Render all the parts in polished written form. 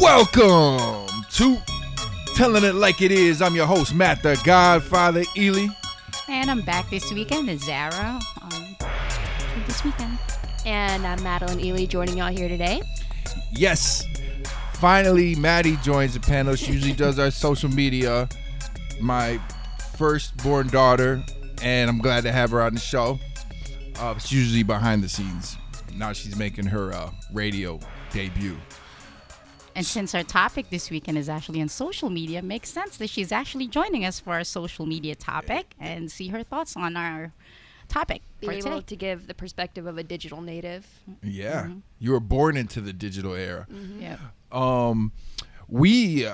Welcome to Telling It Like It Is. I'm your host, Matt the Godfather Ely. And I'm back this weekend as Zara this weekend. And I'm Madeline Ely joining y'all here today. Yes. Finally, Maddie joins the panel. She usually does our social media. My firstborn daughter, and I'm glad to have her on the show. She's usually behind the scenes. Now she's making her radio debut. And since our topic this weekend is actually on social media, it makes sense that she's actually joining us for our social media topic and see her thoughts on our topic. Be able to give the perspective of a digital native. Yeah. Mm-hmm. You were born into the digital era. Mm-hmm. Yeah. We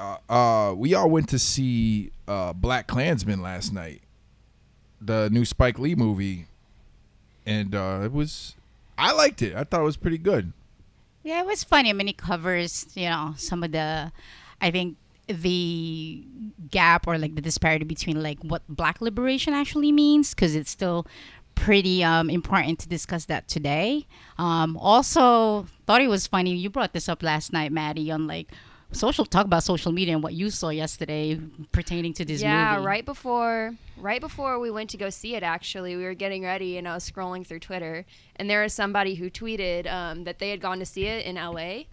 all went to see BlacKkKlansman last night, the new Spike Lee movie, and I liked it. I thought it was pretty good. Yeah, it was funny. I mean, it covers, some of the, I think, the gap or, the disparity between, what black liberation actually means, because it's still pretty important to discuss that today. Also, thought it was funny. You brought this up last night, Maddie, on, talk about social media and what you saw yesterday pertaining to this movie. Yeah, right before we went to go see it, actually, we were getting ready and I was scrolling through Twitter, and there was somebody who tweeted that they had gone to see it in LA,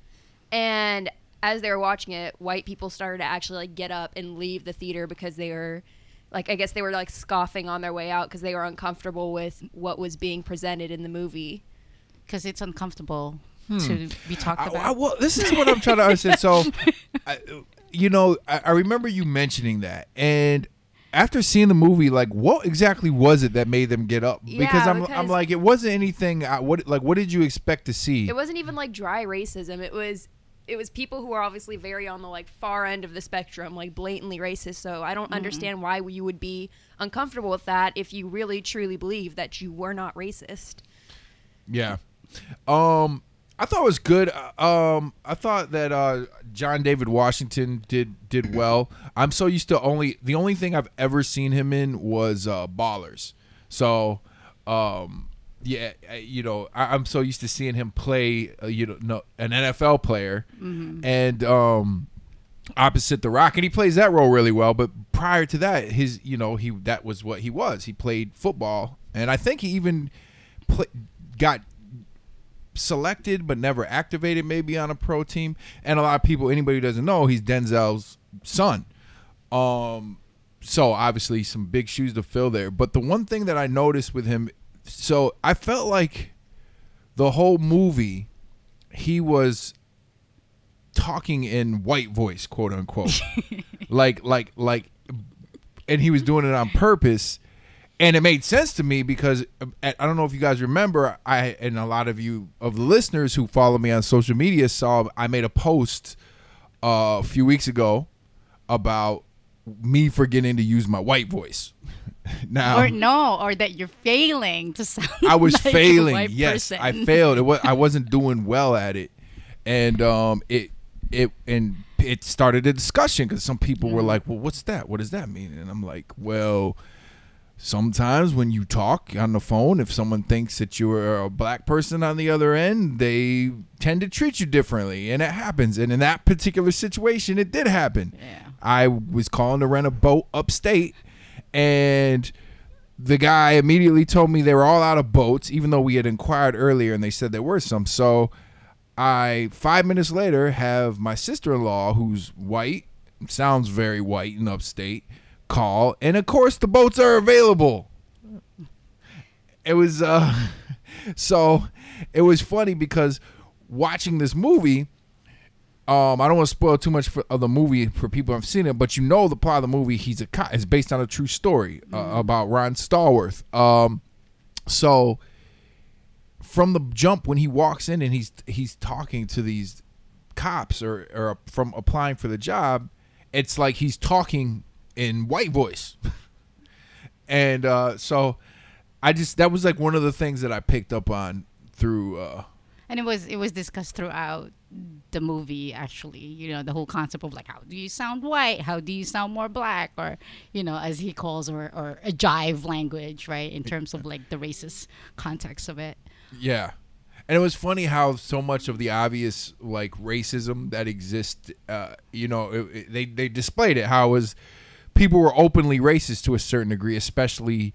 and as they were watching it, white people started to actually get up and leave the theater because they were scoffing on their way out because they were uncomfortable with what was being presented in the movie. Because it's uncomfortable. To be talked about. Well, this is what I'm trying to understand. So, I remember you mentioning that. And after seeing the movie, what exactly was it that made them get up? Because it wasn't anything. What did you expect to see? It wasn't even dry racism. It was people who are obviously very on the far end of the spectrum, blatantly racist. So I don't understand why you would be uncomfortable with that if you really truly believe that you were not racist. Yeah. I thought it was good. I thought that John David Washington did well. I'm so used to the only thing I've ever seen him in was Ballers. So, I'm so used to seeing him play, an NFL player, and opposite The Rock, and he plays that role really well. But prior to that, that was what he was. He played football, and I think he even got selected but never activated, maybe on a pro team. And a lot of people, anybody who doesn't know, he's Denzel's son. So obviously some big shoes to fill there. But the one thing that I noticed with him, so I felt like the whole movie he was talking in white voice, quote unquote, and he was doing it on purpose. And it made sense to me because I don't know if you guys remember, and a lot of you of the listeners who follow me on social media saw I made a post a few weeks ago about me forgetting to use my white voice. Or that you're failing to sound. I was failing. A white person. I failed. I wasn't doing well at it, and it started a discussion because some people were like, "Well, what's that? What does that mean?" And I'm like, "Well." Sometimes when you talk on the phone, if someone thinks that you're a black person on the other end, they tend to treat you differently, and it happens. And in that particular situation, it did happen. Yeah. I was calling to rent a boat upstate, and the guy immediately told me they were all out of boats, even though we had inquired earlier, and they said there were some. So I, 5 minutes later, have my sister-in-law, who's white, sounds very white in upstate, call, and of course the boats are available. It was so it was funny because watching this movie, I don't want to spoil too much of the movie for people who've seen it, but the plot of the movie, he's a cop. It's based on a true story about Ron Stallworth. So from the jump when he walks in and he's talking to these cops or from applying for the job, it's like he's talking in white voice. And so that was one of the things that I picked up on through And it was discussed throughout the movie, actually, you know, the whole concept of like, how do you sound white? How do you sound more black? Or, you know, as he calls, or a jive language, right? In terms of like the racist context of it. Yeah. And it was funny how so much of the obvious like racism that exists, you know, they displayed it. How it was, people were openly racist to a certain degree, especially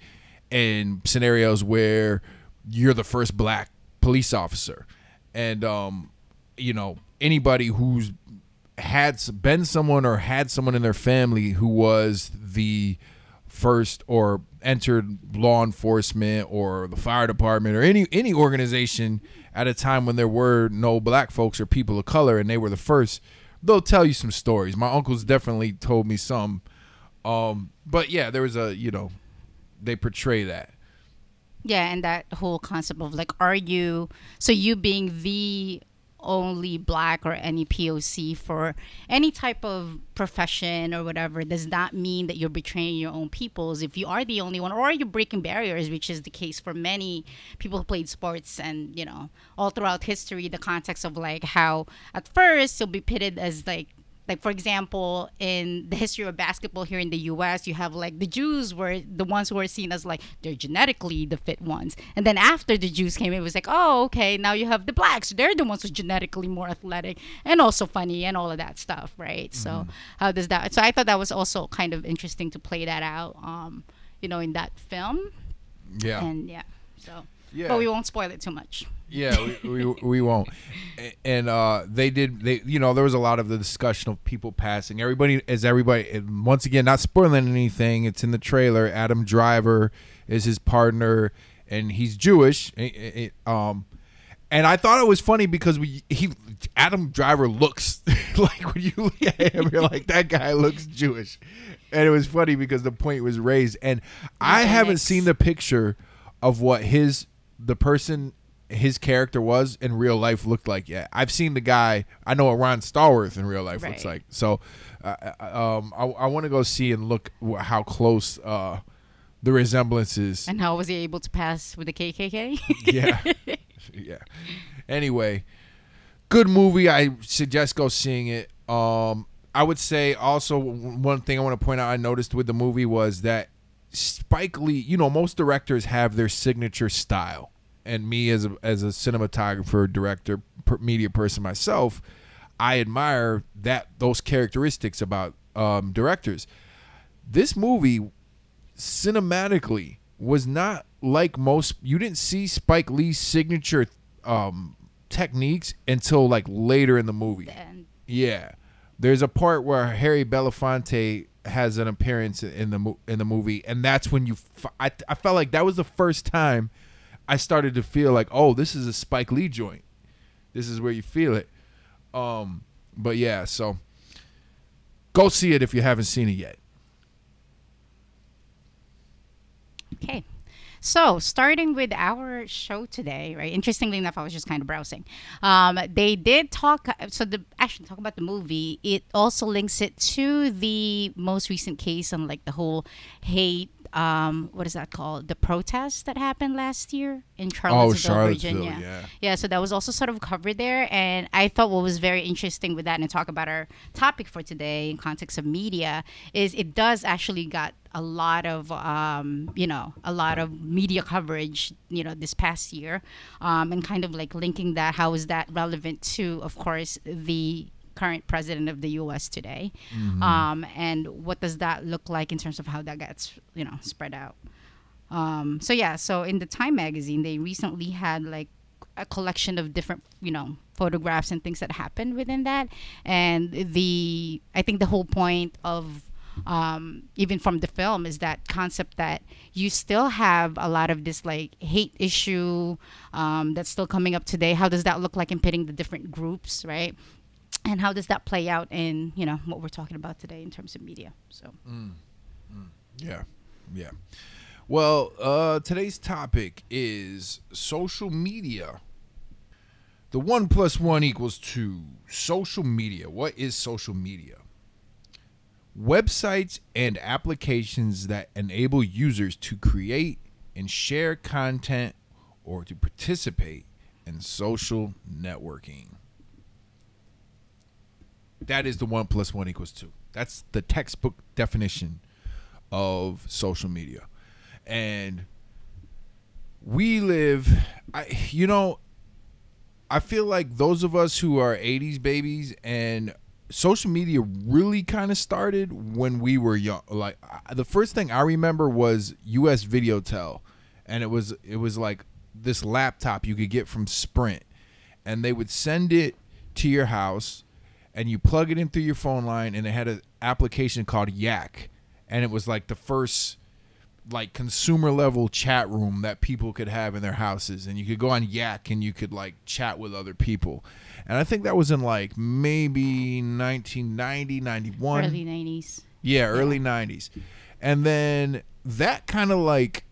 in scenarios where you're the first black police officer. And, you know, anybody who's had been someone or had someone in their family who was the first or entered law enforcement or the fire department or any organization at a time when there were no black folks or people of color and they were the first, they'll tell you some stories. My uncle's definitely told me some. But yeah, there was a, you know, they portray that. Yeah, and that whole concept of like, are you, so you being the only black or any POC for any type of profession or whatever, does not mean that you're betraying your own peoples if you are the only one, or you're breaking barriers, which is the case for many people who played sports. And, you know, all throughout history, the context of like how at first you'll be pitted as like, for example, in the history of basketball here in the U.S., you have, like, the Jews were the ones who were seen as, like, they're genetically the fit ones. And then after the Jews came, it was like, oh, okay, now you have the blacks. They're the ones who are genetically more athletic and also funny and all of that stuff, right? Mm-hmm. So how does that... So I thought that was also kind of interesting to play that out, you know, in that film. Yeah. And, yeah, so... Yeah. But we won't spoil it too much. Yeah, we won't. And they you know, there was a lot of the discussion of people passing. Everybody, once again, not spoiling anything. It's in the trailer. Adam Driver is his partner, and he's Jewish. And I thought it was funny because Adam Driver looks like, when you look at him, you're like, that guy looks Jewish. And it was funny because the point was raised, and I haven't seen the picture of what his character was in real life looked like yet. I've seen the guy, I know what Ron Stallworth in real life looks like. So I want to go see and look how close the resemblance is. And how was he able to pass with the KKK? Yeah. Anyway, good movie. I suggest go seeing it. I would say also one thing I want to point out I noticed with the movie was that Spike Lee, you know, most directors have their signature style. And me as a cinematographer, director, media person myself, I admire those characteristics about directors. This movie, cinematically, was not like most. You didn't see Spike Lee's signature techniques until like later in the movie. Yeah, there's a part where Harry Belafonte has an appearance in the movie, and that's when I felt like that was the first time I started to feel like, oh, this is a Spike Lee joint. This is where you feel it. But yeah, so go see it if you haven't seen it yet. Okay. So starting with our show today, right? Interestingly enough, I was just kind of browsing. They did talk. So talk about the movie. It also links it to the most recent case on like the whole hate. What is that called? The protest that happened last year in Charlottesville, Virginia. Yeah. So that was also sort of covered there. And I thought what was very interesting with that, and talk about our topic for today in context of media, is it does actually got a lot of, media coverage, you know, this past year, and kind of like linking that. How is that relevant to, of course, the current president of the U.S. today, and what does that look like in terms of how that gets, you know, spread out? So in the Time magazine, they recently had like a collection of different, you know, photographs and things that happened within that, and I think the whole point of even from the film is that concept that you still have a lot of this like hate issue that's still coming up today. How does that look like in pitting the different groups, right? And how does that play out in, you know, what we're talking about today in terms of media? So, yeah. Well, today's topic is social media. The 1 + 1 = 2. Social media. What is social media? Websites and applications that enable users to create and share content or to participate and social networking. That is the 1 + 1 = 2. That's the textbook definition of social media. And we live, I feel like those of us who are 80s babies, and social media really kind of started when we were young. Like the first thing I remember was U.S. VideoTel, and it was like this laptop you could get from Sprint, and they would send it to your house, and you plug it in through your phone line, and it had an application called Yak, and it was like the first like consumer level chat room that people could have in their houses, and you could go on Yak and you could like chat with other people. And I think that was in like maybe 1990, 91. Early 90s. Yeah, early 90s. And then that kind of like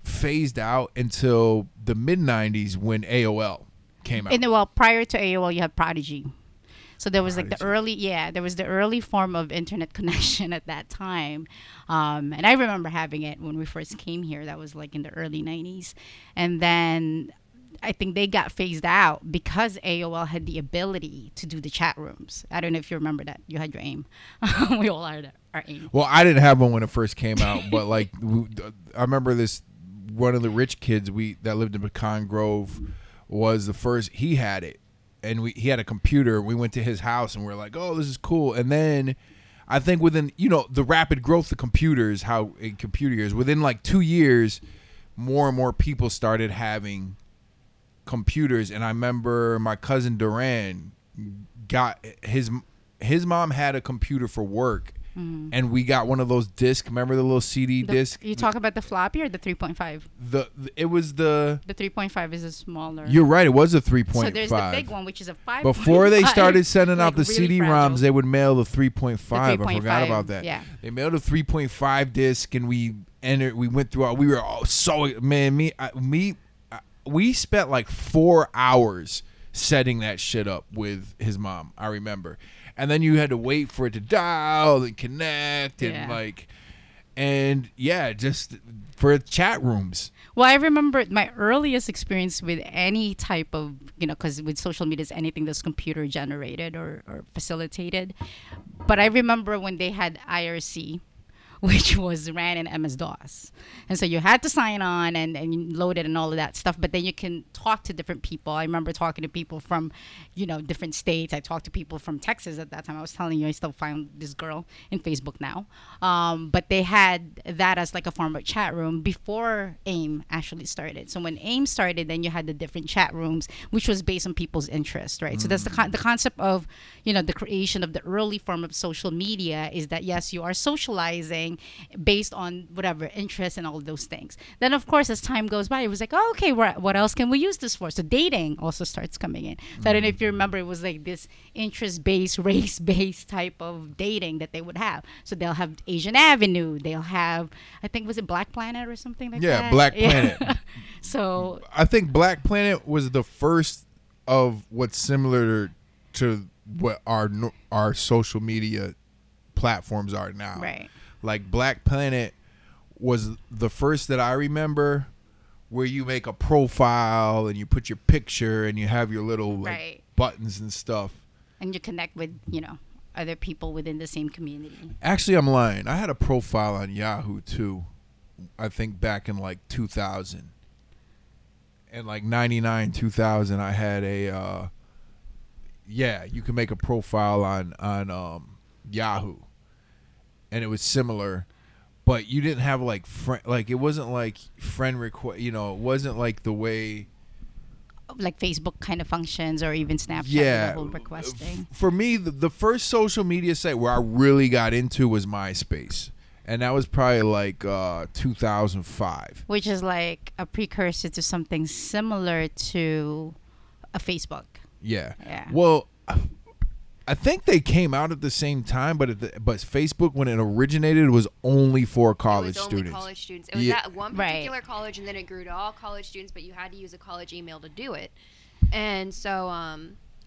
phased out until the mid 90s when AOL came out. And well, prior to AOL you had Prodigy. So there was like the early, there was the early form of internet connection at that time. And I remember having it when we first came here. That was like in the early 90s. And then I think they got phased out because AOL had the ability to do the chat rooms. I don't know if you remember that. You had your AIM. We all had our AIM. Well, I didn't have one when it first came out. But like I remember this, one of the rich kids that lived in Pecan Grove was the first, he had it. And he had a computer. We went to his house and we're like, oh, this is cool. And then I think within, the rapid growth of computers, within like 2 years, more and more people started having computers. And I remember my cousin Duran got his mom had a computer for work. Mm. And we got one of those discs. Remember the little CD disc? You talk about the floppy or the 3.5? It was the... The 3.5 is a smaller... You're right. It was a 3.5. So there's the big one, which is a 5.5. Before they started sending out the really CD-ROMs, they would mail the 3.5. I forgot about that. Yeah. They mailed a 3.5 disc, and we went through all... We were all so... Man, we spent like 4 hours setting that shit up with his mom, I remember. And then you had to wait for it to dial and connect and just for chat rooms. Well, I remember my earliest experience with any type of, because with social media, it's anything that's computer generated or facilitated. But I remember when they had IRC, which was ran in MS-DOS. And so you had to sign on and load it and all of that stuff, but then you can talk to different people. I remember talking to people from, different states. I talked to people from Texas at that time. I was telling you I still found this girl in Facebook now. But they had that as like a form of chat room before AIM actually started. So when AIM started, then you had the different chat rooms, which was based on people's interest, right? Mm. So that's the concept of, the creation of the early form of social media is that, yes, you are socializing based on whatever interests and all of those things. Then of course as time goes by, it was like, oh, okay, what else can we use this for? So dating also starts coming in. So I don't know if you remember, it was like this interest-based, race-based type of dating that they would have. So they'll have Asian Avenue. They'll have, I think, was it Black Planet or something like that? Yeah, Black Planet. So I think Black Planet was the first of what's similar to what our social media platforms are now. Right. Like Black Planet was the first that I remember where you make a profile and you put your picture and you have your little buttons and stuff. And you connect with, other people within the same community. Actually, I'm lying. I had a profile on Yahoo too, I think back in like 2000. And like 99, 2000, I had a, you can make a profile on Yahoo. And it was similar, but you didn't have like it wasn't like friend request. It wasn't like the way like Facebook kind of functions or even Snapchat level requesting. For me, the first social media site where I really got into was MySpace, and that was probably like 2005, which is like a precursor to something similar to a Facebook. Yeah. Yeah. Well. I think they came out at the same time, but Facebook, when it originated, was only for college students. It was only college students. It was that one particular college, and then it grew to all college students, but you had to use a college email to do it. And so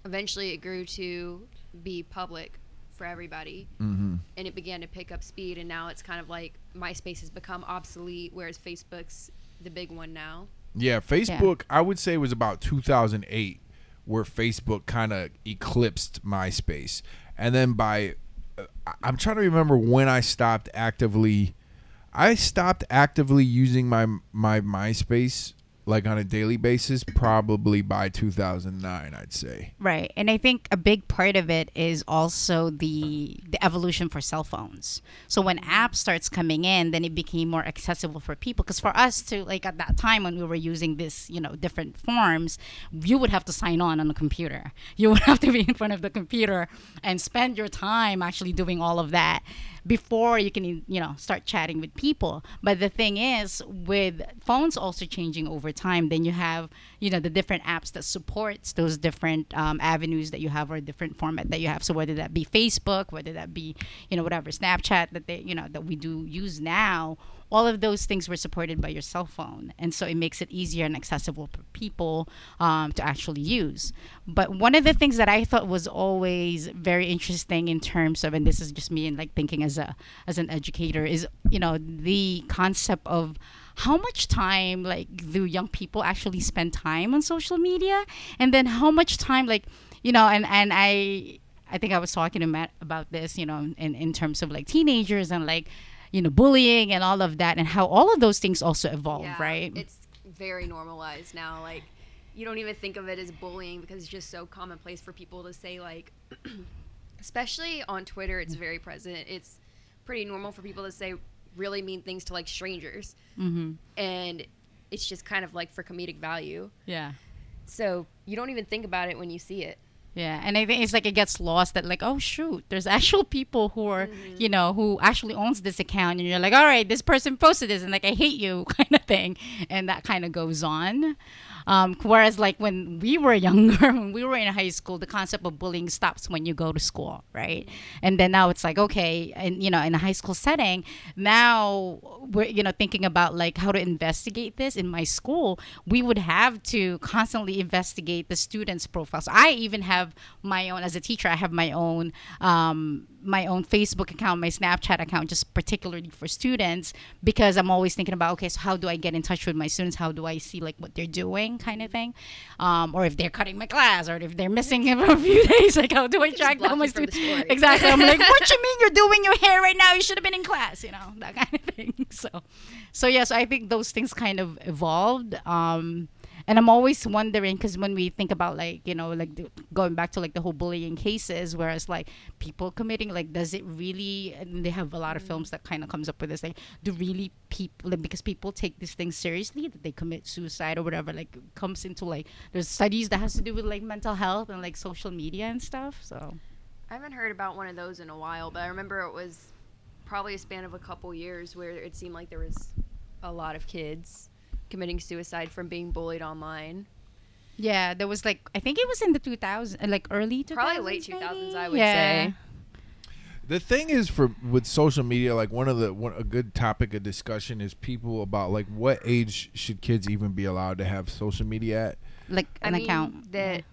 eventually it grew to be public for everybody, and it began to pick up speed, and now it's kind of like MySpace has become obsolete, whereas Facebook's the big one now. Yeah, Facebook, I would say it was about 2008 where Facebook kind of eclipsed MySpace. And then by, I'm trying to remember when I stopped actively. I stopped actively using my MySpace like on a daily basis probably by 2009, I'd say. Right. And I think a big part of it is also the evolution for cell phones. So when apps starts coming in, then it became more accessible for people. Because for us to, like, at that time when we were using this, you know, different forms, you would have to sign on the computer. You would have to be in front of the computer and spend your time actually doing all of that before you can, you know, start chatting with people. But the thing is, with phones also changing over time, then you have, you know, the different apps that supports those different avenues that you have or different format that you have. So whether that be Facebook, whether that be, you know, whatever, Snapchat that they, you know, that we do use now, all of those things were supported by your cell phone. And so it makes it easier and accessible for people to actually use. But one of the things that I thought was always very interesting in terms of, and this is just me and like thinking as an educator, is, you know, the concept of how much time like do young people actually spend time on social media, and then how much time, like, you know, and I think I was talking to Matt about this, you know, in terms of like teenagers and like, you know, bullying and all of that, and how all of those things also evolve, right? It's very normalized now. Like, you don't even think of it as bullying because it's just so commonplace for people to say, like, especially on Twitter, it's very present. It's pretty normal for people to say really mean things to, like, strangers. Mm-hmm. And it's just kind of, like, for comedic value. Yeah. So you don't even think about it when you see it. Yeah, and I think it's like it gets lost that, like, oh, shoot, there's actual people who are, mm-hmm. you know, who actually owns this account. And you're like, all right, this person posted this, and, like, I hate you kind of thing. And that kind of goes on. Whereas, like, when we were younger, when we were in high school, the concept of bullying stops when you go to school, right? And then now it's like, okay, and, you know, in a high school setting, now we're, you know, thinking about, like, how to investigate this. In my school, we would have to constantly investigate the students' profiles. So I even have my own, as a teacher, I have my own Facebook account, my Snapchat account, just particularly for students, because I'm always thinking about, okay, so how do I get in touch with my students? How do I see like what they're doing, kind of thing, or if they're cutting my class, or if they're missing for a few days, like how do I track down my students? Exactly. I'm like, what you mean you're doing your hair right now? You should have been in class, you know, that kind of thing. So yeah, so I think those things kind of evolved. And I'm always wondering, because when we think about, like, you know, like going back to like the whole bullying cases, where it's like people committing, like, does it really, and they have a lot of films that kind of comes up with this, like, do really people, like, because people take this thing seriously, that they commit suicide or whatever, like comes into, like, there's studies that has to do with like mental health and like social media and stuff. So I haven't heard about one of those in a while, but I remember it was probably a span of a couple years where it seemed like there was a lot of kids committing suicide from being bullied online. Yeah, there was like, I think it was in the 2000s, like early 2000s, probably late 2000s, I would say. The thing is, for with social media, like a good topic of discussion is people about, like, what age should kids even be allowed to have social media at? Like account that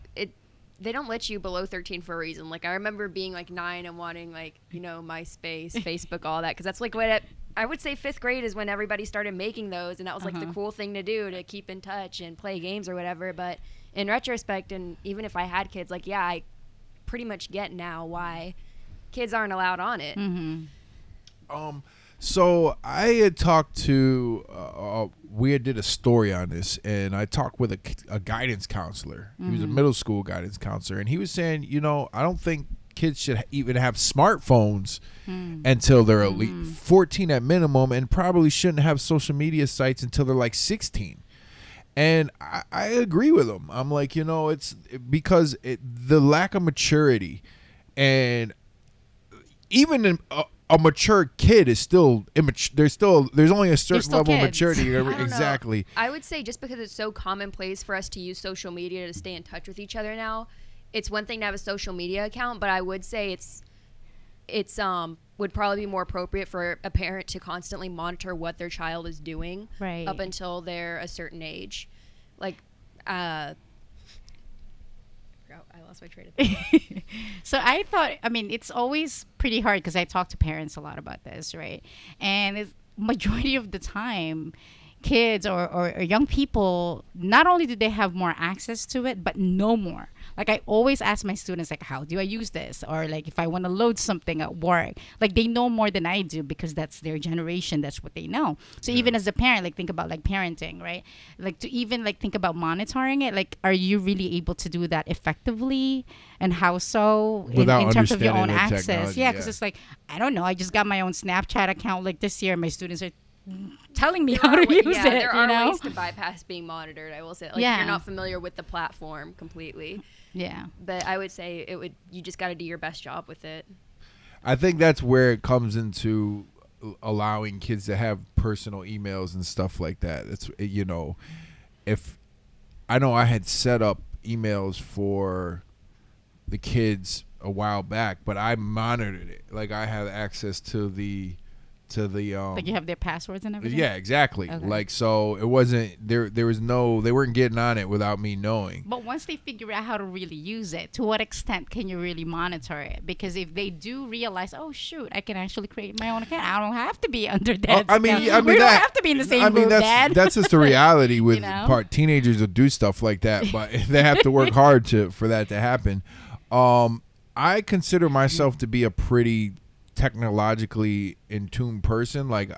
they don't let you below 13 for a reason. Like, I remember being like 9 and wanting, like, you know, MySpace, Facebook, all that, because that's like what I would say 5th grade is when everybody started making those, and that was like the cool thing to do, to keep in touch and play games or whatever. But in retrospect, and even if I had kids, like, yeah, I pretty much get now why kids aren't allowed on it. Mm-hmm. So I had talked to, we had did a story on this, and I talked with a guidance counselor. Mm-hmm. He was a middle school guidance counselor, and he was saying, you know, I don't think kids should even have smartphones until they're at least 14 at minimum, and probably shouldn't have social media sites until they're like 16. And I agree with him. I'm like, you know, it's because the lack of maturity, and even a mature kid is still immature. There's only a certain level of maturity. Exactly. I would say just because it's so commonplace for us to use social media to stay in touch with each other now, it's one thing to have a social media account, but I would say it's would probably be more appropriate for a parent to constantly monitor what their child is doing up until they're a certain age. Like, I lost my train of thought. So I thought, I mean, it's always pretty hard because I talk to parents a lot about this, right? And majority of the time, kids or young people, not only do they have more access to it, but know more. Like, I always ask my students, like, how do I use this? Or, like, if I want to load something at work, like, they know more than I do because that's their generation. That's what they know. So yeah. Even as a parent, like, think about, like, parenting, right? Like, to even, like, think about monitoring it. Like, are you really able to do that effectively? And how so? In terms of your own access. Yeah, because it's like, I don't know. I just got my own Snapchat account, like, this year. My students are telling me how to use it. There are ways to bypass being monitored, I will say. Like, yeah. If you're not familiar with the platform completely. Yeah. But I would say you just got to do your best job with it. I think that's where it comes into allowing kids to have personal emails and stuff like that. It's, you know, if I know I had set up emails for the kids a while back, but I monitored it. Like, I had access to the like, you have their passwords and everything. Yeah, exactly. Okay. Like, so it wasn't there was no, they weren't getting on it without me knowing. But once they figure out how to really use it, to what extent can you really monitor it? Because if they do realize, oh shoot, I can actually create my own account, I don't have to be under Dad's account. We don't have to be in the same room, that's, Dad. That's just the reality with teenagers will do stuff like that, but they have to work hard for that to happen. I consider myself to be a pretty technologically in tune person, like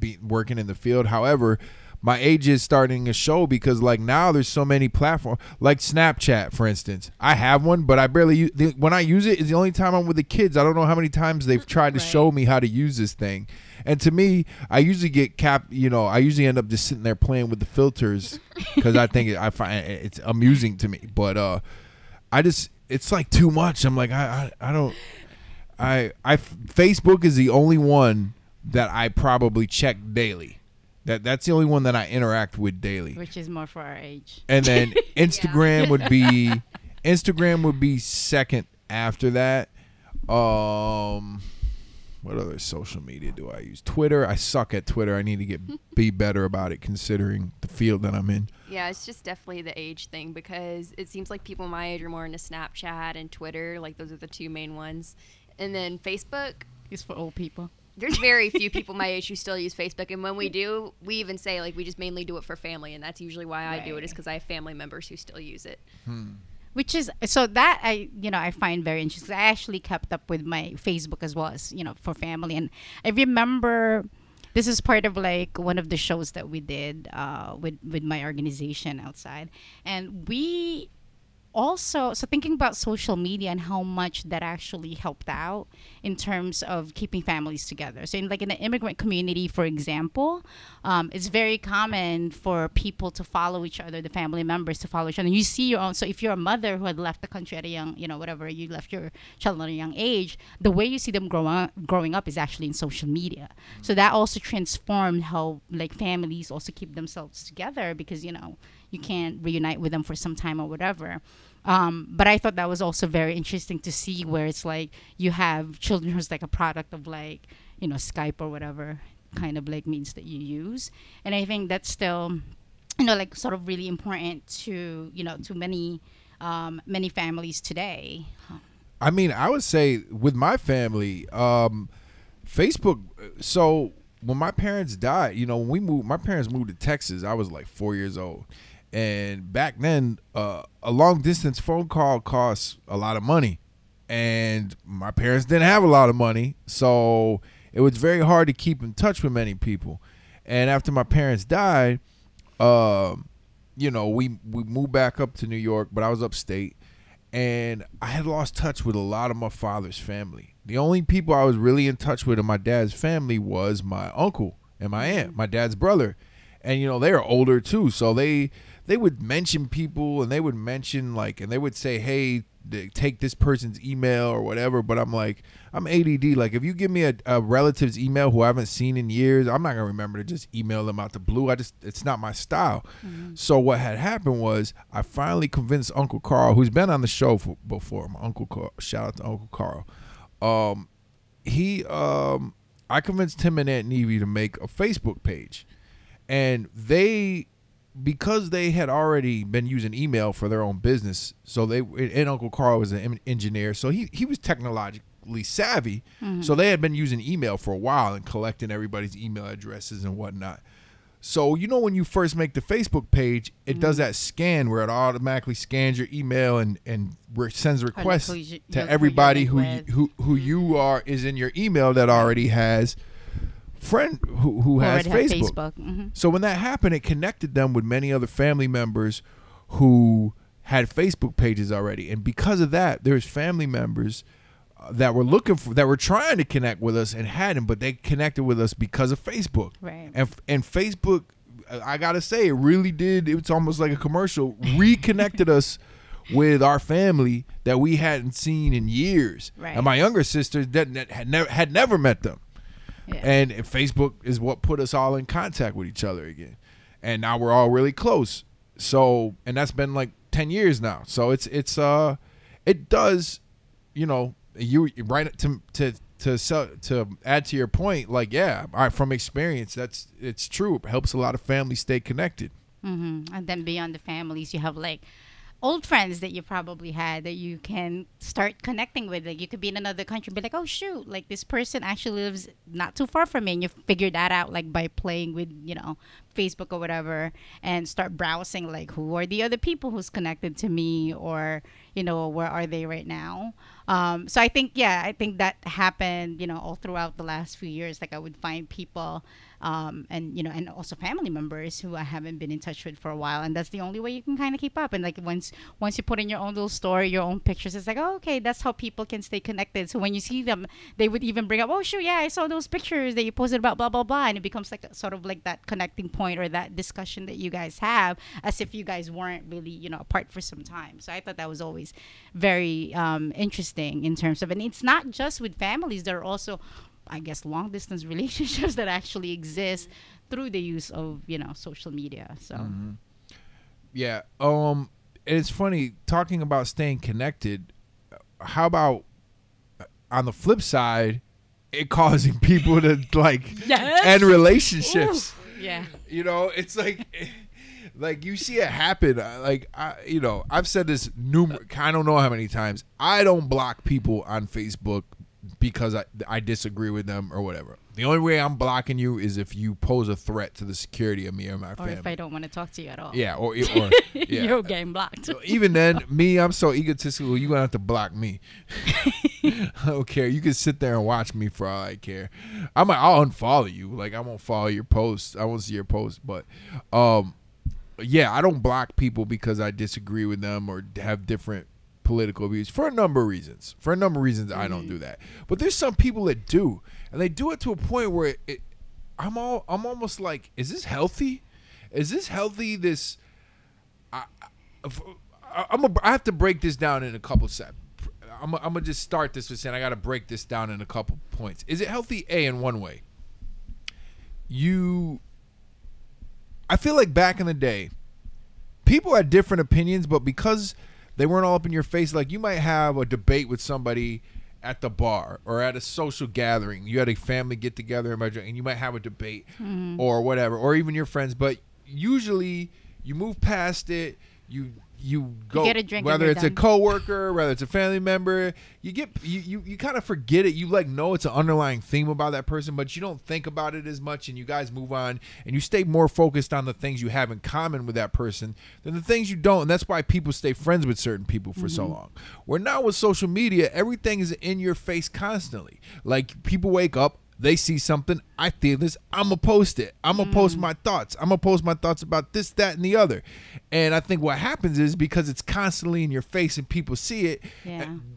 be working in the field. However, my age is starting to show because, like, now there's so many platforms, like Snapchat, for instance. I have one, but I barely use it. When I use it, it's the only time I'm with the kids. I don't know how many times they've tried to show me how to use this thing. And to me, I usually get I usually end up just sitting there playing with the filters because I think I find it's amusing to me. But it's like too much. I'm like, I don't. Facebook is the only one that I probably check daily. That's the only one that I interact with daily, which is more for our age. And then Instagram would be second after that. What other social media do I use? Twitter. I suck at Twitter. I need to be better about it, considering the field that I'm in. Yeah, it's just definitely the age thing, because it seems like people my age are more into Snapchat and Twitter. Like, those are the two main ones. And then Facebook is for old people. There's very few people my age who still use Facebook. And when we do, we even say, like, we just mainly do it for family. And that's usually why I do it, is because I have family members who still use it. Which is, so that I find very interesting. I actually kept up with my Facebook as well as, for family. And I remember this is part of, like, one of the shows that we did with my organization outside. And we... Also, so thinking about social media and how much that actually helped out in terms of keeping families together. So in the immigrant community, for example, it's very common for people to follow each other, the family members to follow each other. And you see your own. So if you're a mother who had left the country at a young, you left your child at a young age, the way you see them growing up is actually in social media. So that also transformed how, like, families also keep themselves together because, you can't reunite with them for some time or whatever. But I thought that was also very interesting to see, where it's like you have children who's like a product of, like, Skype or whatever kind of, like, means that you use. And I think that's still, like, sort of really important to, to many families today. I mean, I would say with my family, Facebook, so when my parents died, when we moved, my parents moved to Texas, I was like 4 years old. And back then, a long-distance phone call costs a lot of money. And my parents didn't have a lot of money, so it was very hard to keep in touch with many people. And after my parents died, we moved back up to New York, but I was upstate. And I had lost touch with a lot of my father's family. The only people I was really in touch with in my dad's family was my uncle and my aunt, my dad's brother. And, they are older, too. So they would mention people, and they would mention, like, and they would say, hey, take this person's email or whatever. But I'm like, I'm ADD. Like, if you give me a relative's email who I haven't seen in years, I'm not going to remember to just email them out the blue. It's not my style. Mm-hmm. So what had happened was I finally convinced Uncle Carl, who's been on the show before. My Uncle Carl, shout out to Uncle Carl. I convinced him and Aunt Neavy to make a Facebook page. And because they had already been using email for their own business, so and Uncle Carl was an engineer, so he was technologically savvy. Mm-hmm. So they had been using email for a while and collecting everybody's email addresses and whatnot. So, you know, when you first make the Facebook page, it does that scan where it automatically scans your email and sends requests to everybody who you are is in your email that already has friend who has Facebook. Mm-hmm. So when that happened, it connected them with many other family members who had Facebook pages already. And because of that, there's family members that were looking for, that were trying to connect with us and hadn't, but they connected with us because of Facebook. Right. And Facebook, I gotta say, it really did. It's almost like a commercial. Reconnected us with our family that we hadn't seen in years. Right. And my younger sisters that had never met them. Yeah. And Facebook is what put us all in contact with each other again. And now we're all really close. So, and that's been like 10 years now. So it does, you know. You right to add to your point, like, yeah, all right, from experience, it's true. It helps a lot of families stay connected. Mm-hmm. And then beyond the families, you have like old friends that you probably had that you can start connecting with. Like you could be in another country, be like, oh shoot, like this person actually lives not too far from me, and you figure that out like by playing with, you know, Facebook or whatever, and start browsing like who are the other people who's connected to me, or you know, where are they right now? So I think, yeah, that happened, you know, all throughout the last few years. Like I would find people and, you know, and also family members who I haven't been in touch with for a while. And that's the only way you can kind of keep up. And like once you put in your own little story, your own pictures, it's like, oh, okay, that's how people can stay connected. So when you see them, they would even bring up, oh, sure, yeah, I saw those pictures that you posted about blah, blah, blah. And it becomes like sort of like that connecting point or that discussion that you guys have as if you guys weren't really, you know, apart for some time. So I thought that was always very interesting. In terms of, and it's not just with families, there are also, I guess, long distance relationships that actually exist through the use of, you know, social media. So mm-hmm. Yeah, it's funny talking about staying connected. How about on the flip side, it causing people to like yes. end relationships. Ooh. Yeah, you know, it's like like you see it happen. Like I, you know, I've said this I don't know how many times. I don't block people on Facebook because I disagree with them or whatever. The only way I'm blocking you is if you pose a threat to the security of me or my family. Or if I don't want to talk to you at all. Yeah. Or yeah. You're getting blocked. Even then, me, I'm so egotistical. You're going to have to block me. I don't care. You can sit there and watch me for all I care. I'll unfollow you. Like I won't follow your posts. I won't see your posts. But, yeah, I don't block people because I disagree with them or have different political views for a number of reasons. I don't do that. But there's some people that do, and they do it to a point where I'm almost like, is this healthy? This I have to break this down in a couple steps. I'm going to just start this with saying I got to break this down in a couple points. Is it healthy? In one way, I feel like back in the day, people had different opinions, but because they weren't all up in your face, like you might have a debate with somebody at the bar or at a social gathering. You had a family get together and you might have a debate or whatever, or even your friends. But usually you move past it. You go, you get a drink, whether it's a coworker, whether it's a family member, you kind of forget it. You like know it's an underlying theme about that person, but you don't think about it as much, and you guys move on, and you stay more focused on the things you have in common with that person than the things you don't. And that's why people stay friends with certain people for so long. Where now with social media, everything is in your face constantly. Like people wake up, they see something, I feel this, I'm going to post it. I'm going to post my thoughts. I'm going to post my thoughts about this, that, and the other. And I think what happens is because it's constantly in your face and people see it,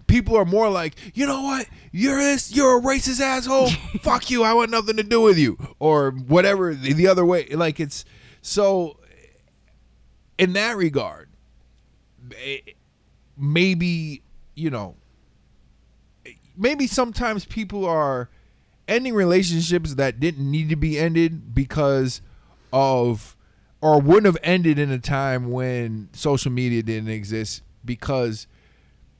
people are more like, you know what? You're a racist asshole. Fuck you. I want nothing to do with you. Or whatever the other way. Like it's so in that regard, maybe, you know, maybe sometimes people are ending relationships that didn't need to be ended because of, or wouldn't have ended in a time when social media didn't exist, because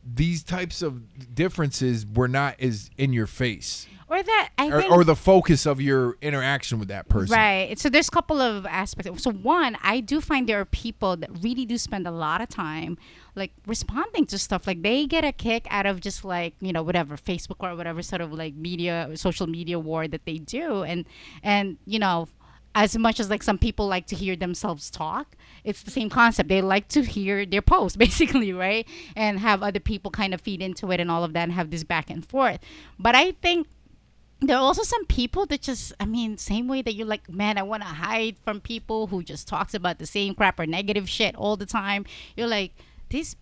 these types of differences were not as in your face. Or that I think the focus of your interaction with that person. Right. So there's a couple of aspects. So one, I do find there are people that really do spend a lot of time like responding to stuff. Like they get a kick out of just like, you know, whatever Facebook or whatever sort of like media, social media war that they do. And you know, as much as like some people like to hear themselves talk, it's the same concept. They like to hear their posts basically, right? And have other people kind of feed into it and all of that and have this back and forth. But I think there are also some people that just, I mean, same way that you're like, man, I want to hide from people who just talks about the same crap or negative shit all the time. You're like, this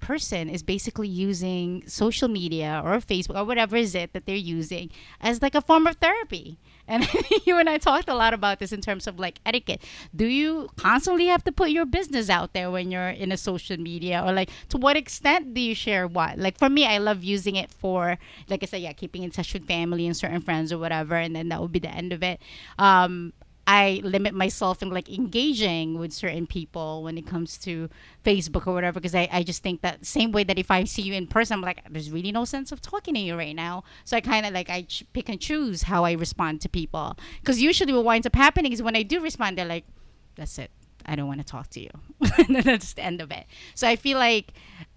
person is basically using social media or Facebook or whatever is it that they're using as like a form of therapy. And you and I talked a lot about this in terms of like etiquette. Do you constantly have to put your business out there when you're in a social media, or like to what extent do you share what? Like for me, I love using it for, like I said, yeah, keeping in touch with family and certain friends or whatever, and then that would be the end of it. I limit myself in like engaging with certain people when it comes to Facebook or whatever, because I just think that same way that if I see you in person, I'm like, there's really no sense of talking to you right now. So I kind of like, I pick and choose how I respond to people, because usually what winds up happening is when I do respond, they're like, that's it, I don't want to talk to you. And then that's the end of it. So I feel like,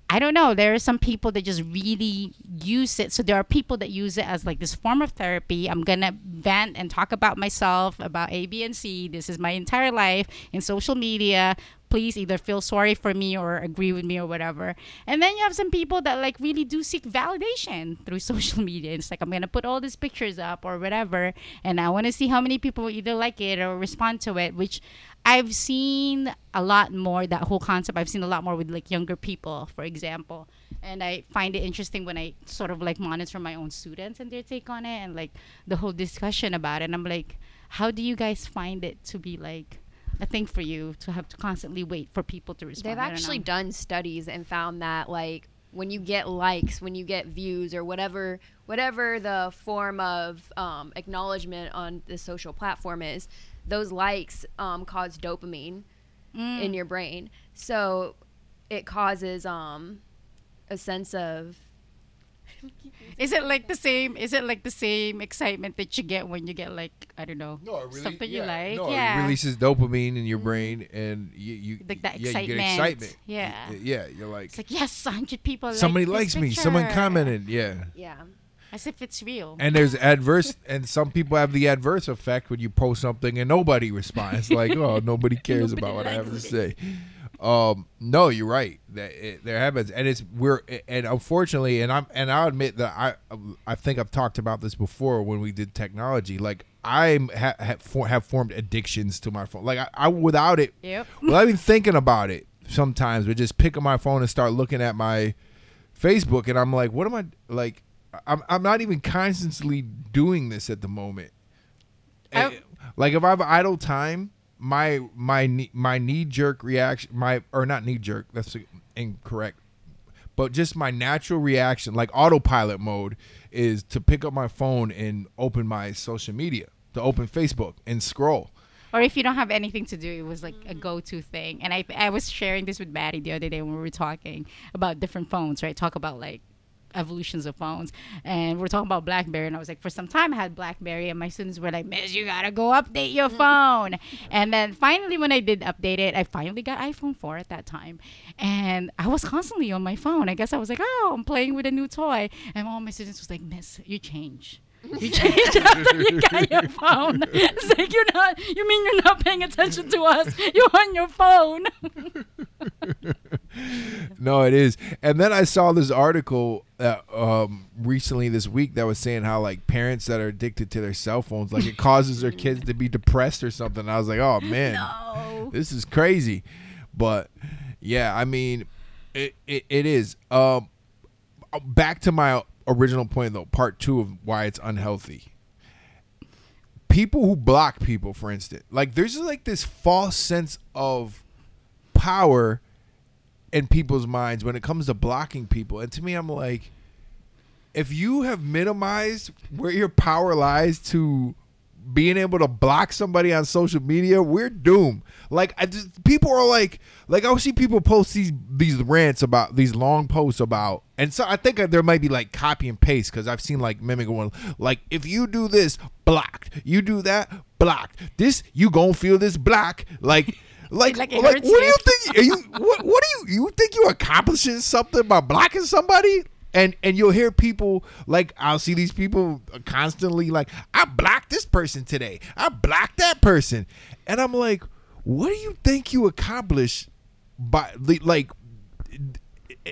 I don't know, there are some people that just really use it. So there are people that use it as like this form of therapy. I'm going to vent and talk about myself, about A, B, and C. This is my entire life in social media. Please either feel sorry for me or agree with me or whatever. And then you have some people that like really do seek validation through social media. It's like, I'm going to put all these pictures up or whatever, and I want to see how many people either like it or respond to it, which I've seen a lot more, that whole concept. I've seen a lot more with like younger people, for example. And I find it interesting when I sort of like monitor my own students and their take on it and like the whole discussion about it. And I'm like, how do you guys find it to be like a thing for you to have to constantly wait for people to respond? They've actually done studies and found that like when you get likes, when you get views or whatever the form of acknowledgement on the social platform is, those likes cause dopamine in your brain. So it causes a sense of... Is it like the same excitement that you get when you get like, I don't know, something you like? No, yeah. It releases dopamine in your brain, and you like that excitement. You get excitement. Yeah. Yeah, you're like... It's like, yes, 100 people like somebody likes me. Someone commented. Yeah. Yeah. As if it's real. And there's adverse, and some people have the adverse effect when you post something and nobody responds. Like, oh, nobody cares about what I have to say. No, you're right. That there happens, and unfortunately, and I'll admit that I think I've talked about this before when we did technology. Like I have formed addictions to my phone. Like I without it, without even thinking about it, sometimes would just pick up my phone and start looking at my Facebook, and I'm like, what am I like? I'm not even constantly doing this at the moment. Like if I have idle time, my knee-jerk reaction, not knee-jerk, that's incorrect, but just my natural reaction, like autopilot mode, is to pick up my phone and open my social media, to open Facebook and scroll. Or if you don't have anything to do, it was like a go-to thing. And I was sharing this with Maddie the other day when we were talking about different phones, right? Talk about like evolutions of phones, and we're talking about BlackBerry, and I was like, for some time I had BlackBerry, and my students were like, miss, you gotta go update your phone. And then finally when I did update it, I finally got iPhone 4 at that time, and I was constantly on my phone. I guess I was like, oh, I'm playing with a new toy, and all my students was like, miss, you change after you got your phone. It's like, you mean you're not paying attention to us? You're on your phone. No, it is. And then I saw this article recently this week that was saying how like parents that are addicted to their cell phones, like it causes their kids to be depressed or something. And I was like, oh man, no. This is crazy. But yeah, I mean, it is. Back to my original point though, part two of why it's unhealthy. People who block people, for instance, like there's just like this false sense of power in people's minds when it comes to blocking people. And to me, I'm like, if you have minimized where your power lies to being able to block somebody on social media, we're doomed. Like people are like I'll see people post these rants about these long posts about, and so I think there might be like copy and paste, because I've seen like mimic one, like if you do this, blocked, you do that, blocked, this, you gonna feel this block, like what do you think? Are you what do you think you're accomplishing something by blocking somebody? And you'll hear people, like, I'll see these people constantly like, I blocked this person today. I blocked that person. And I'm like, what do you think you accomplish by, like,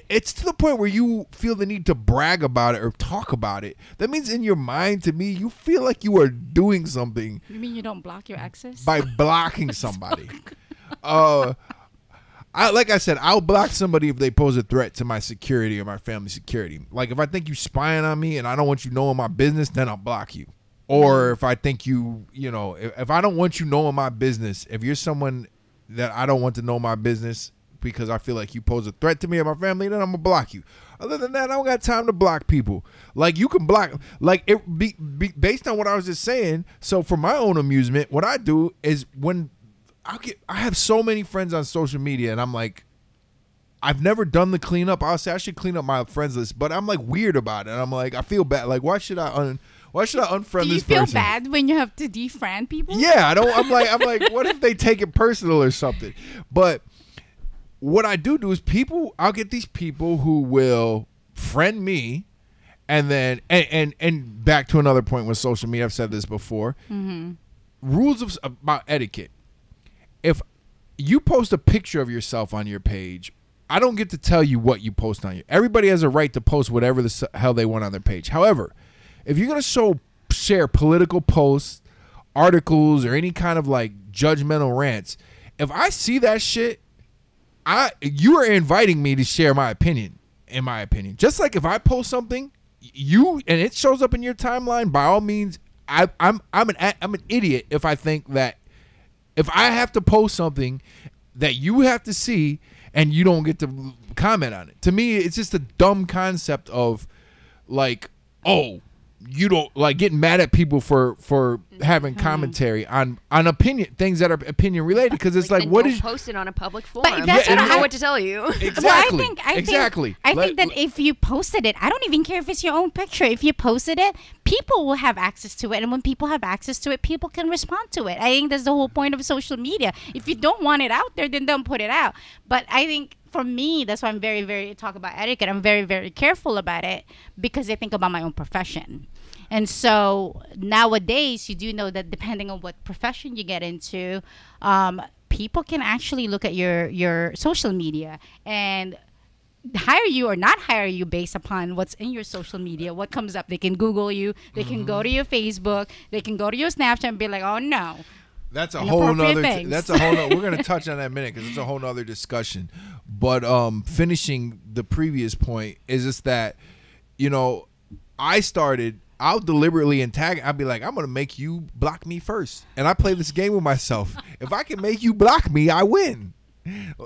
it's to the point where you feel the need to brag about it or talk about it. That means in your mind, to me, you feel like you are doing something. You mean you don't block your exes? By blocking somebody. Like I said, I'll block somebody if they pose a threat to my security or my family security. Like, if I think you're spying on me and I don't want you knowing my business, then I'll block you. Or if I think you, you know, if I don't want you knowing my business, if you're someone that I don't want to know my business because I feel like you pose a threat to me or my family, then I'm gonna block you. Other than that, I don't got time to block people. Like, you can block, like, it be based on what I was just saying. So for my own amusement, what I do is when I have so many friends on social media, and I'm like, I've never done the cleanup. I'll say I should clean up my friends list, but I'm like weird about it. And I'm like, I feel bad. Like, why should I unfriend this person? Do you feel bad when you have to defriend people? Yeah, I don't. I'm like, what if they take it personal or something? But what I do is I'll get these people who will friend me. And then, and back to another point with social media, I've said this before, rules about etiquette. If you post a picture of yourself on your page, I don't get to tell you what you post on your. Everybody has a right to post whatever the hell they want on their page. However, if you're going to share political posts, articles, or any kind of like judgmental rants, if I see that shit, you are inviting me to share my opinion, in my opinion. Just like if I post something, you and it shows up in your timeline, by all means, I'm an idiot if I think that. If I have to post something that you have to see and you don't get to comment on it. To me, it's just a dumb concept of like, oh, you don't like getting mad at people for having commentary on opinion, things that are opinion related, because it's like what is posted on a public forum. But that's I don't know what to tell you. Exactly. Well, I think that if you posted it, I don't even care if it's your own picture. If you posted it, people will have access to it, and when people have access to it, people can respond to it. I think that's the whole point of social media. If you don't want it out there, then don't put it out. But I think for me, that's why I'm very, very talk about etiquette. I'm very, very careful about it because I think about my own profession. And so nowadays, you do know that depending on what profession you get into, people can actually look at your social media and hire you or not hire you based upon what's in your social media, what comes up. They can Google you. They can go to your Facebook. They can go to your Snapchat and be like, oh, no. That's a whole nother. We're going to touch on that in a minute because it's a whole nother discussion. But finishing the previous point is just that, you know, I'll deliberately antagonize. I'll be like, I'm going to make you block me first. And I play this game with myself. If I can make you block me, I win.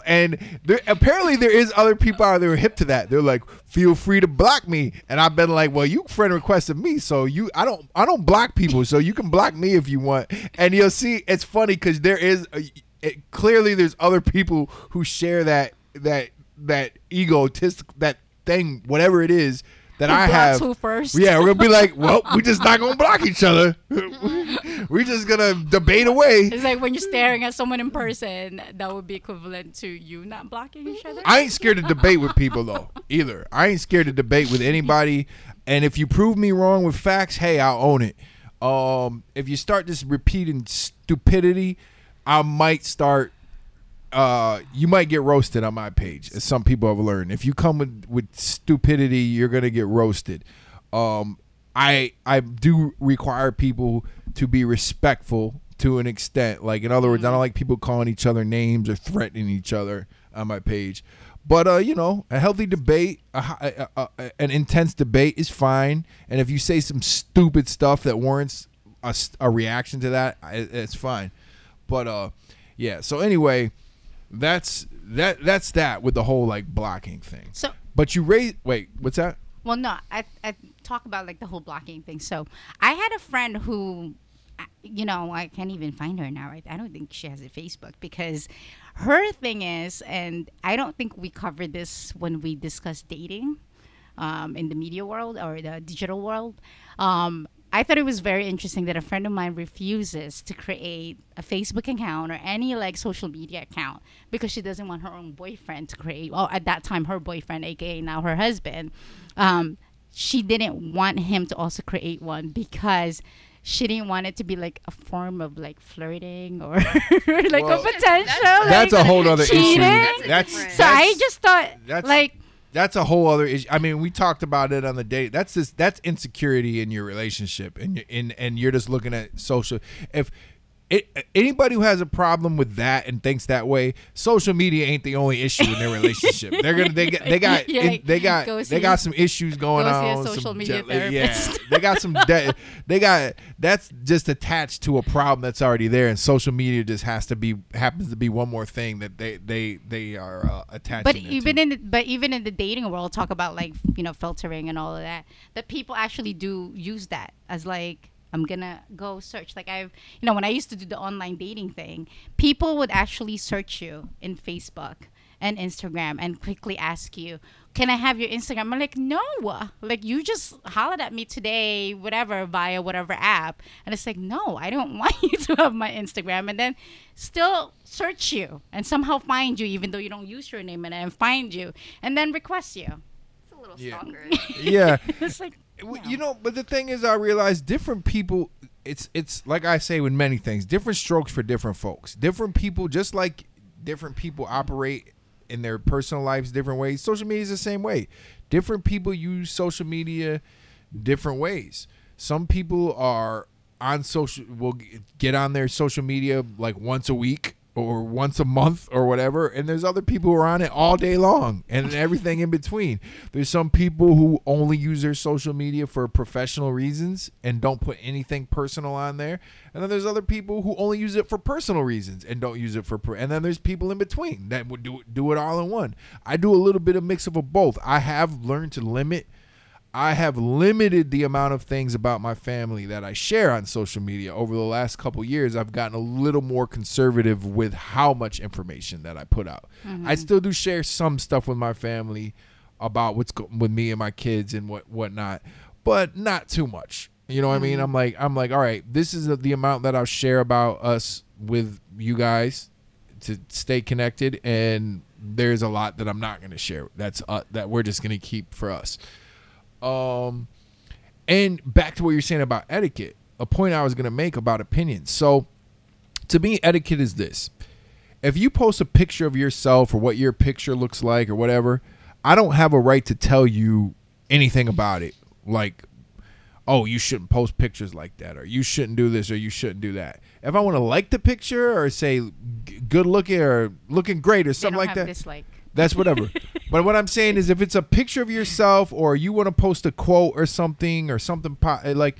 And apparently there is other people out there who are hip to that. They're like, feel free to block me. And I've been like, well, you friend requested me, so I don't block people, so you can block me if you want. And you'll see, it's funny because clearly there's other people who share that egotistic that thing, whatever it is that I have. Who first? Yeah, we're gonna be like, well, we just not gonna block each other. We're just gonna debate away. It's like when you're staring at someone in person, that would be equivalent to you not blocking each other. I ain't scared to debate with people though, either. I ain't scared to debate with anybody. And if you prove me wrong with facts, hey, I'll own it. If you start just repeating stupidity, I might start. You might get roasted on my page, as some people have learned. If you come with stupidity, you're gonna get roasted. I do require people to be respectful to an extent. Like, in other words, I don't like people calling each other names or threatening each other on my page. But you know, a healthy debate, an intense debate is fine. And if you say some stupid stuff that warrants a reaction to that, it's fine. But yeah. So anyway. That's that with the whole like blocking thing. So, but you wait, what's that? Well, no, I talk about like the whole blocking thing. So I had a friend who, you know, I can't even find her now. Right? I don't think she has a Facebook because her thing is, and I don't think we covered this when we discussed dating, in the media world or the digital world. I thought it was very interesting that a friend of mine refuses to create a Facebook account or any like social media account because she doesn't want her own boyfriend to create. Well, at that time, her boyfriend, aka now her husband, she didn't want him to also create one because she didn't want it to be like a form of like flirting or like well, a potential. That's like, a whole other cheating. Issue. So I just thought like. That's a whole other issue. I mean, we talked about it on the date. That's just, that's insecurity in your relationship, and you're just looking at social. If anybody who has a problem with that and thinks that way, social media ain't the only issue in their relationship. They got some issues going on. Go see a social media therapist. Yeah, they got some. That's just attached to a problem that's already there, and social media just happens to be one more thing that they are attached. But even in the dating world, talk about like filtering and all of that. That people actually do use that as like. I'm gonna go search. Like I've, when I used to do the online dating thing, people would actually search you in Facebook and Instagram and quickly ask you, "Can I have your Instagram?" I'm like, "No, like you just hollered at me today, whatever via whatever app," and it's like, "No, I don't want you to have my Instagram," and then still search you and somehow find you, even though you don't use your name and find you and then request you. It's a little stalker. Yeah, it's like. No. But the thing is, I realize different people, it's like I say with many things, different strokes for different folks. Different people, just like different people operate in their personal lives different ways, social media is the same way. Different people use social media different ways. Some people will get on their social media like once a week or once a month or whatever, and there's other people who are on it all day long and everything in between. There's some people who only use their social media for professional reasons and don't put anything personal on there, and then there's other people who only use it for personal reasons and don't use it for and then there's people in between that would do it all in one. I do a little bit of mix of both. I have learned to limit. I have limited the amount of things about my family that I share on social media. Over the last couple years, I've gotten a little more conservative with how much information that I put out. Mm-hmm. I still do share some stuff with my family about what's going with me and my kids and whatnot, but not too much. You know what mm-hmm. I mean? I'm like, all right, this is the amount that I'll share about us with you guys to stay connected. And there's a lot that I'm not going to share. That's that we're just going to keep for us. And back to what you're saying about etiquette, a point I was going to make about opinions. So to me, etiquette is this. If you post a picture of yourself or what your picture looks like or whatever, I don't have a right to tell you anything about it. Like, oh, you shouldn't post pictures like that, or you shouldn't do this, or you shouldn't do that. If I want to like the picture or say good looking or looking great or something like that, dislike. That's whatever. But what I'm saying is, if it's a picture of yourself or you want to post a quote or something like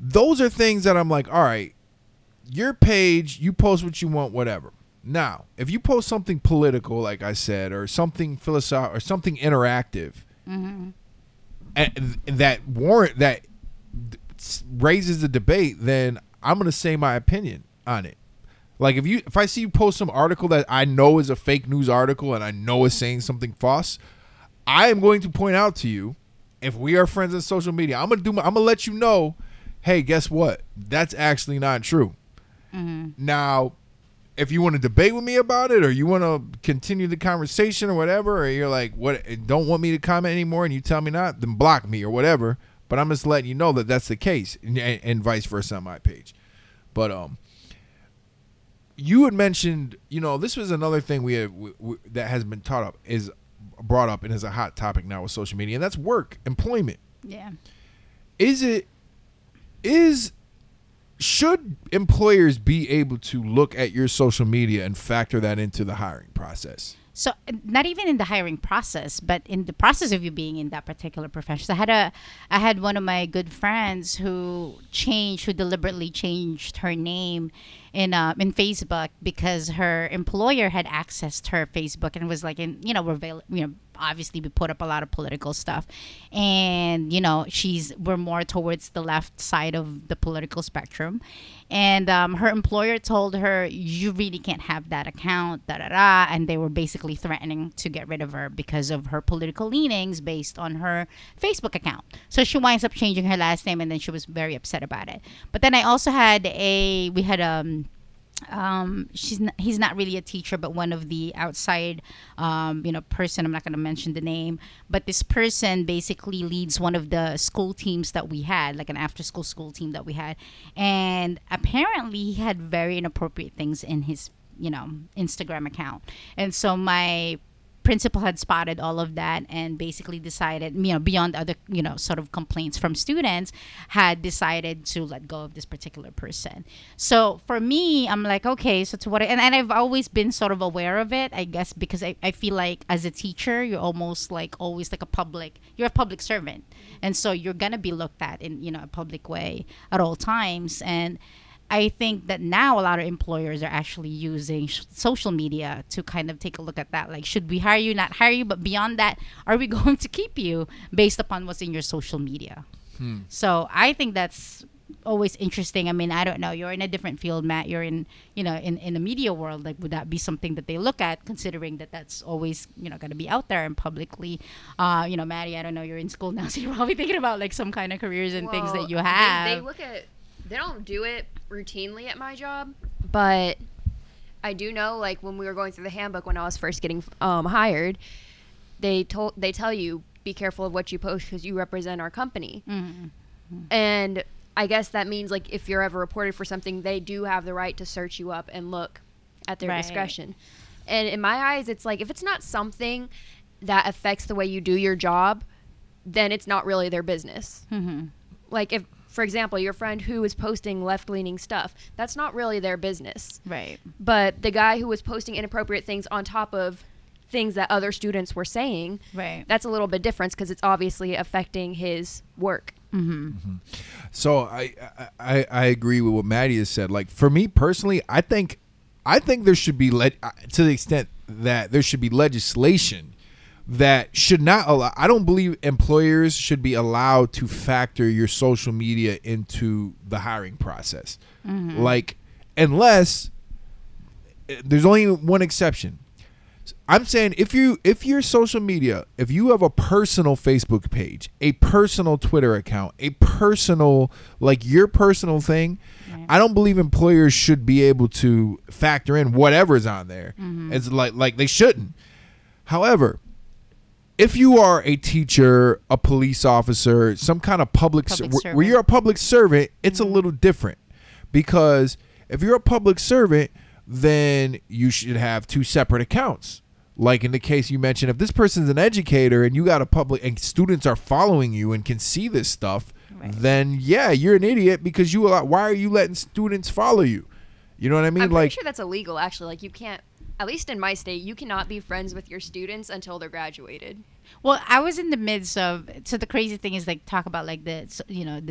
those are things that I'm like, all right, your page, you post what you want, whatever. Now, if you post something political, like I said, or something philosophical or something interactive mm-hmm. that raises the debate, then I'm going to say my opinion on it. Like if I see you post some article that I know is a fake news article and I know is saying something false, I am going to point out to you. If we are friends on social media, I'm gonna let you know. Hey, guess what? That's actually not true. Mm-hmm. Now, if you want to debate with me about it, or you want to continue the conversation or whatever, or you're like, what? Don't want me to comment anymore, and you tell me not, then block me or whatever. But I'm just letting you know that that's the case, and vice versa on my page. But you had mentioned, this was another thing that has been brought up and is a hot topic now with social media, and that's work, employment. Yeah. Should employers be able to look at your social media and factor that into the hiring process? So not even in the hiring process, but in the process of you being in that particular profession. So I had one of my good friends who deliberately changed her name in Facebook because her employer had accessed her Facebook and was like, we're obviously we put up a lot of political stuff, and you know, we're more towards the left side of the political spectrum. And her employer told her, you really can't have that account, and they were basically threatening to get rid of her because of her political leanings based on her Facebook account. So she winds up changing her last name, and then she was very upset about it. But then I also had he's not really a teacher, but one of the outside person, I'm not going to mention the name, but this person basically leads one of the school teams that we had, like an after school team that we had, and apparently he had very inappropriate things in his Instagram account. And so my principal had spotted all of that and basically decided, beyond other sort of complaints from students, had decided to let go of this particular person. So for me, I'm like, okay, so to what? And I've always been sort of aware of it, I guess, because I feel like as a teacher, you're almost like always like you're a public servant, and so you're gonna be looked at in a public way at all times. And I think that now a lot of employers are actually using social media to kind of take a look at that. Like, should we hire you, not hire you? But beyond that, are we going to keep you based upon what's in your social media? So I think that's always interesting. I mean, I don't know. You're in a different field, Matt. You're in the media world. Like, would that be something that they look at, considering that that's always, going to be out there and publicly? Maddie, I don't know. You're in school now, so you're probably thinking about, like, some kind of careers and things that you have. They look at... They don't do it routinely at my job, but I do know, like, when we were going through the handbook when I was first getting hired, they tell you, be careful of what you post because you represent our company. Mm-hmm. And I guess that means, like, if you're ever reported for something, they do have the right to search you up and look at their discretion. And in my eyes, it's like, if it's not something that affects the way you do your job, then it's not really their business. Mm-hmm. Like, if, for example, your friend who is posting left-leaning stuff, that's not really their business. Right. But the guy who was posting inappropriate things on top of things that other students were saying, that's a little bit different because it's obviously affecting his work. Mm-hmm. Mm-hmm. So I agree with what Maddie has said. Like, for me personally, I think there should be, to the extent that there should be legislation that should not allow. I don't believe employers should be allowed to factor your social media into the hiring process. Mm-hmm. Like, unless there's only one exception. I'm saying if your social media, if you have a personal Facebook page, a personal Twitter account, a personal, like, your personal thing, right, I don't believe employers should be able to factor in whatever's on there. Mm-hmm. It's like they shouldn't. However, if you are a teacher, a police officer, some kind of public servant, where you're a public servant, it's a little different, because if you're a public servant, then you should have two separate accounts. Like in the case you mentioned, if this person's an educator and you got a public and students are following you and can see this stuff, then yeah, you're an idiot, because why are you letting students follow you? You know what I mean? I'm pretty sure that's illegal, actually. Like, you can't. At least in my state, you cannot be friends with your students until they're graduated. Well, I was in the midst of, so the crazy thing is, like, talk about, like, the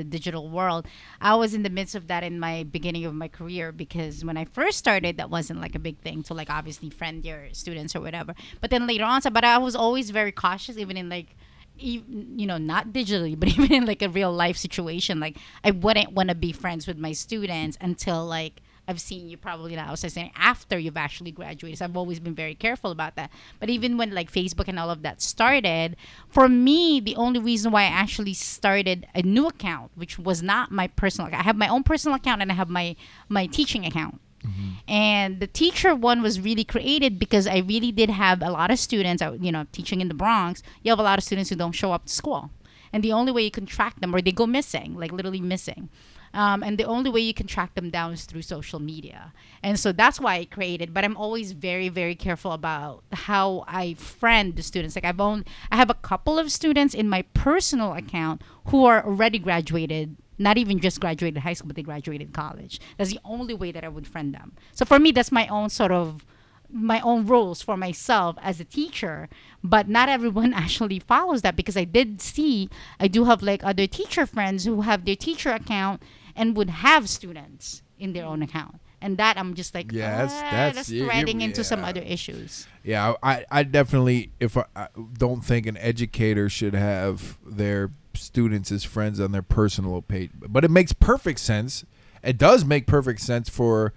digital world. I was in the midst of that in my beginning of my career, because when I first started, that wasn't like a big thing to, like, obviously friend your students or whatever. But then later on, but I was always very cautious, even in, like, not digitally, but even in, like, a real life situation. Like, I wouldn't want to be friends with my students until, like, I've seen you probably now. I was saying after you've actually graduated. So I've always been very careful about that. But even when, like, Facebook and all of that started, for me, the only reason why I actually started a new account, which was not my personal account. I have my own personal account and I have my teaching account. Mm-hmm. And the teacher one was really created because I really did have a lot of students, teaching in the Bronx. You have a lot of students who don't show up to school. And the only way you can track them, or they go missing, like literally missing. And the only way you can track them down is through social media. And so that's why I created. But I'm always very, very careful about how I friend the students. Like, I have a couple of students in my personal account who are already graduated, not even just graduated high school, but they graduated college. That's the only way that I would friend them. So for me, that's my own sort of, my own rules for myself as a teacher. But not everyone actually follows that, because I do have, like, other teacher friends who have their teacher account and would have students in their own account. And that I'm just like, that's threading into some other issues. Yeah, I definitely, I don't think an educator should have their students as friends on their personal page. But it makes perfect sense. It does make perfect sense for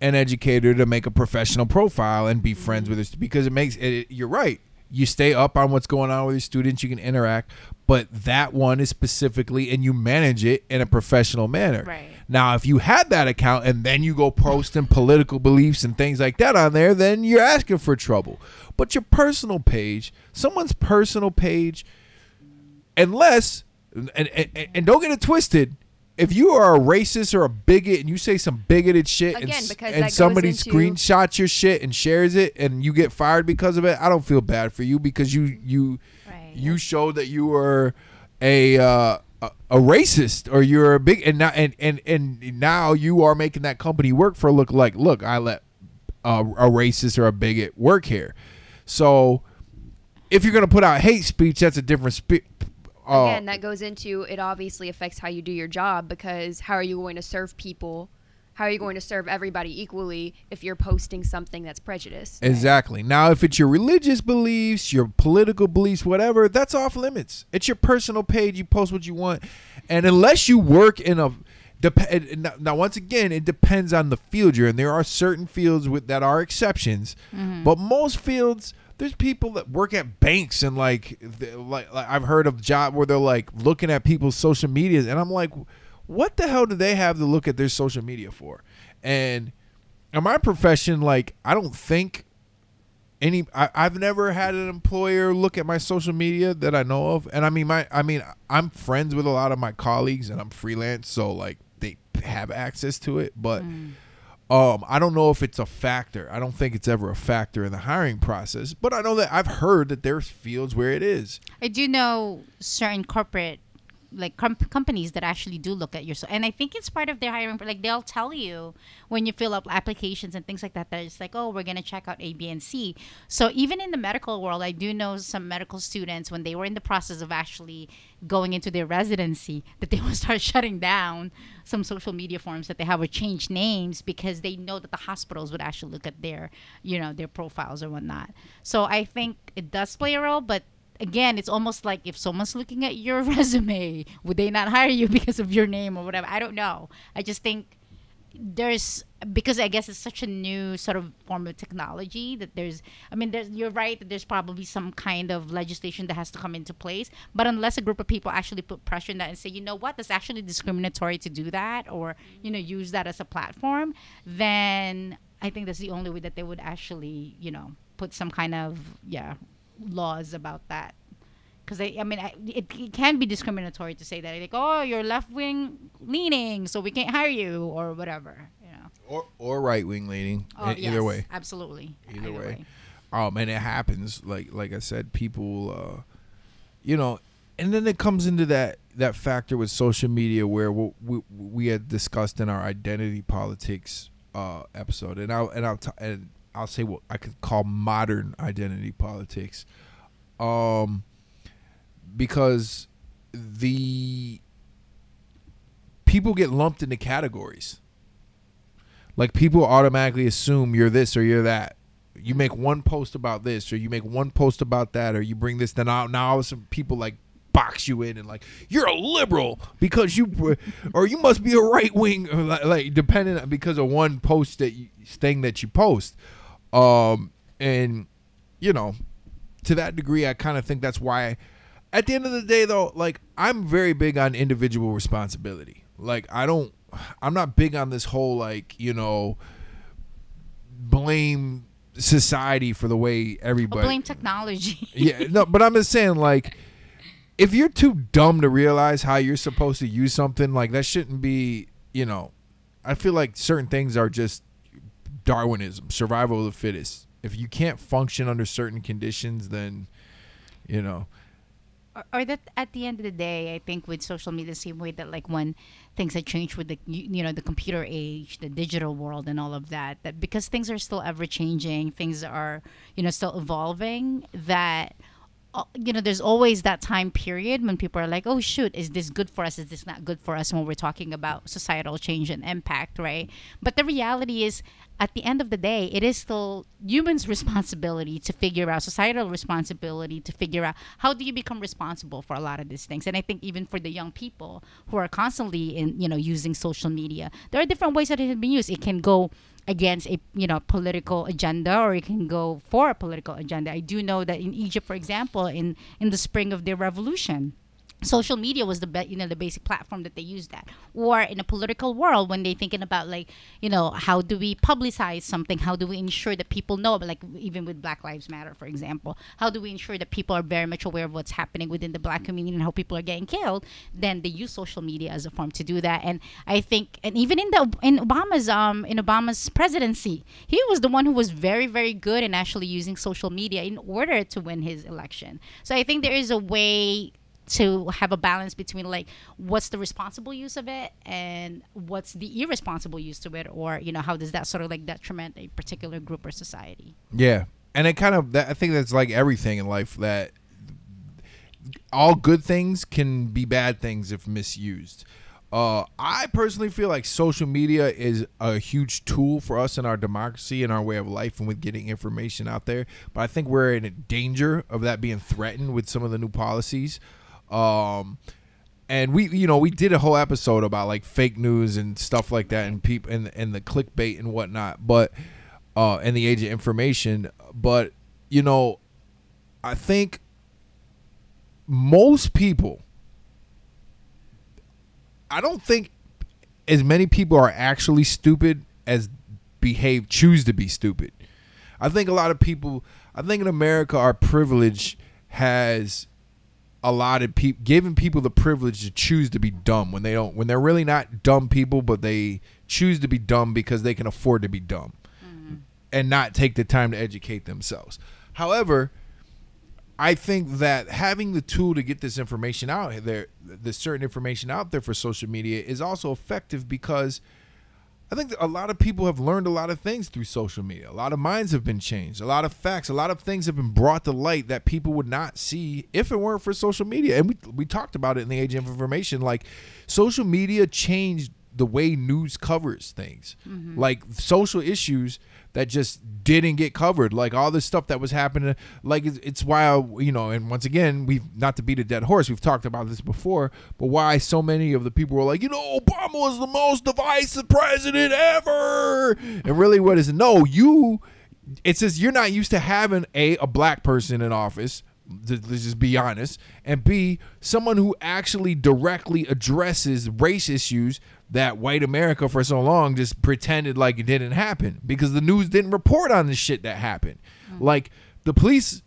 an educator to make a professional profile and be friends with us, because it makes it, you're right. You stay up on what's going on with your students. You can interact, but that one is specifically, and you manage it in a professional manner. Right. Now, if you had that account and then you go posting political beliefs and things like that on there, then you're asking for trouble. But your personal page, someone's personal page, unless, and don't get it twisted, if you are a racist or a bigot and you say some bigoted shit and somebody screenshots your shit and shares it and you get fired because of it, I don't feel bad for you, because you showed that you were a racist or you're a big, and now you are making that company work for a lookalike. Look, I let a racist or a bigot work here. So if you're going to put out hate speech, that's a different Again, that goes into, it obviously affects how you do your job, because how are you going to serve people? How are you going to serve everybody equally if you're posting something that's prejudiced? Exactly. Right? Now, if it's your religious beliefs, your political beliefs, whatever, that's off limits. It's your personal page. You post what you want. And unless you work in a... Now, once again, it depends on the field you're in. There are certain fields that are exceptions, but most fields... There's people that work at banks and like I've heard of job where they're like looking at people's social medias, and I'm like, what the hell do they have to look at their social media for? And in my profession, like, I don't think I've never had an employer look at my social media that I know of. And I'm friends with a lot of my colleagues and I'm freelance, so like they have access to it, but. I don't know if it's a factor. I don't think it's ever a factor in the hiring process, but I know that I've heard that there's fields where it is. I do know certain corporate companies that actually do look at your, and I think it's part of their hiring. Like, they'll tell you when you fill up applications and things like that, that it's like, oh, we're going to check out A, B, and C. So even in the medical world, I do know some medical students, when they were in the process of actually going into their residency, that they will start shutting down some social media forms that they have, or change names, because they know that the hospitals would actually look at their, their profiles or whatnot. So I think it does play a role, but again, it's almost like if someone's looking at your resume, would they not hire you because of your name or whatever? I don't know. I just think because I guess it's such a new sort of form of technology that you're right that there's probably some kind of legislation that has to come into place. But unless a group of people actually put pressure on that and say, you know what, that's actually discriminatory to do that, or, use that as a platform, then I think that's the only way that they would actually, put some kind of, laws about that, because it can be discriminatory to say that, like, oh, you're left wing leaning, so we can't hire you, or whatever, or right wing leaning. Oh, yes, either way, absolutely. Either way. And it happens. Like I said, people, and then it comes into that factor with social media where we had discussed in our identity politics episode, I'll say what I could call modern identity politics, because the people get lumped into categories. Like, people automatically assume you're this or you're that. You make one post about this or you make one post about that, or you bring this, then now some people like box you in and like, you're a liberal because you must be a right wing, like depending on, because of one post thing that you post. And to that degree, I kind of think that's why, at the end of the day though, like, I'm very big on individual responsibility. Like, I'm not big on this whole, like, blame society for the way everybody, blame technology. Yeah, no, but I'm just saying, like, if you're too dumb to realize how you're supposed to use something, like, that shouldn't be, I feel like certain things are just Darwinism, survival of the fittest. If you can't function under certain conditions, then or that at the end of the day, I think with social media, the same way that, like, when things have changed with the the computer age, the digital world, and all of that because things are still ever changing, things are still evolving, that you know, there's always that time period when people are like, oh, shoot, is this good for us? Is this not good for us? When we're talking about societal change and impact, right? But the reality is, at the end of the day, it is still humans' responsibility to figure out, societal responsibility to figure out how do you become responsible for a lot of these things. And I think even for the young people who are constantly in, you know, using social media, there are different ways that it has been used. It can go against a, you know, political agenda, or it can go for a political agenda. I do know that in Egypt, for example, in the spring of their revolution, social media was the basic platform that they used that. Or in a political world, when they're thinking about, like, you know, how do we publicize something? How do we ensure that people know? But like even with Black Lives Matter, for example, how do we ensure that people are very much aware of what's happening within the Black community and how people are getting killed? Then they use social media as a form to do that. And I think, and even in Obama's presidency, he was the one who was very, very good in actually using social media in order to win his election. So I think there is a way to have a balance between, like, what's the responsible use of it and what's the irresponsible use to it, or, you know, how does that sort of like detriment a particular group or society? Yeah. And it kind of, I think that's like everything in life, that all good things can be bad things if misused. I personally feel like social media is a huge tool for us in our democracy and our way of life and with getting information out there. But I think we're in danger of that being threatened with some of the new policies. And we, you know, we did a whole episode about like fake news and stuff like that, and people and the clickbait and whatnot, but, and the age of information. But, you know, I think most people, I don't think as many people are actually stupid as choose to be stupid. I think a lot of people, I think in America, our privilege has allotted people, giving people the privilege to choose to be dumb when they're really not dumb people, but they choose to be dumb because they can afford to be dumb, mm-hmm. and not take the time to educate themselves. However, I think that having the tool to get this information out there, the certain information out there for social media, is also effective, because I think that a lot of people have learned a lot of things through social media. A lot of minds have been changed. A lot of facts, a lot of things have been brought to light that people would not see if it weren't for social media. And we talked about it in the age of information. Like, social media changed the way news covers things, mm-hmm. like social issues that just didn't get covered, like all this stuff that was happening. Like, it's why, you know, and once again, not to beat a dead horse, we've talked about this before, but why so many of the people were like, you know, Obama was the most divisive president ever. And really, what is it? No, it's just you're not used to having a black person in office. Let's just be honest, and B, someone who actually directly addresses race issues that white America for so long just pretended like it didn't happen because the news didn't report on the shit that happened. Mm-hmm. Like, the police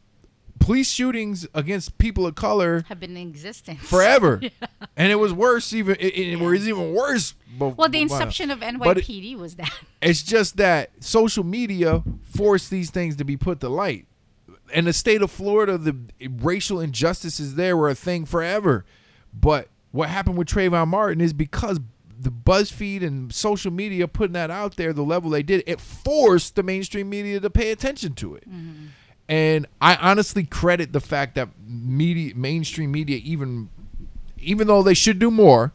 shootings against people of color have been in existence forever. Yeah. And it was worse, even it was even worse. Well, the inception of NYPD was that. It's just that social media forced these things to be put to light. In the state of Florida, the racial injustices there were a thing forever. But what happened with Trayvon Martin is because the BuzzFeed and social media putting that out there, the level they did, it forced the mainstream media to pay attention to it. Mm-hmm. And I honestly credit the fact that mainstream media, even though they should do more,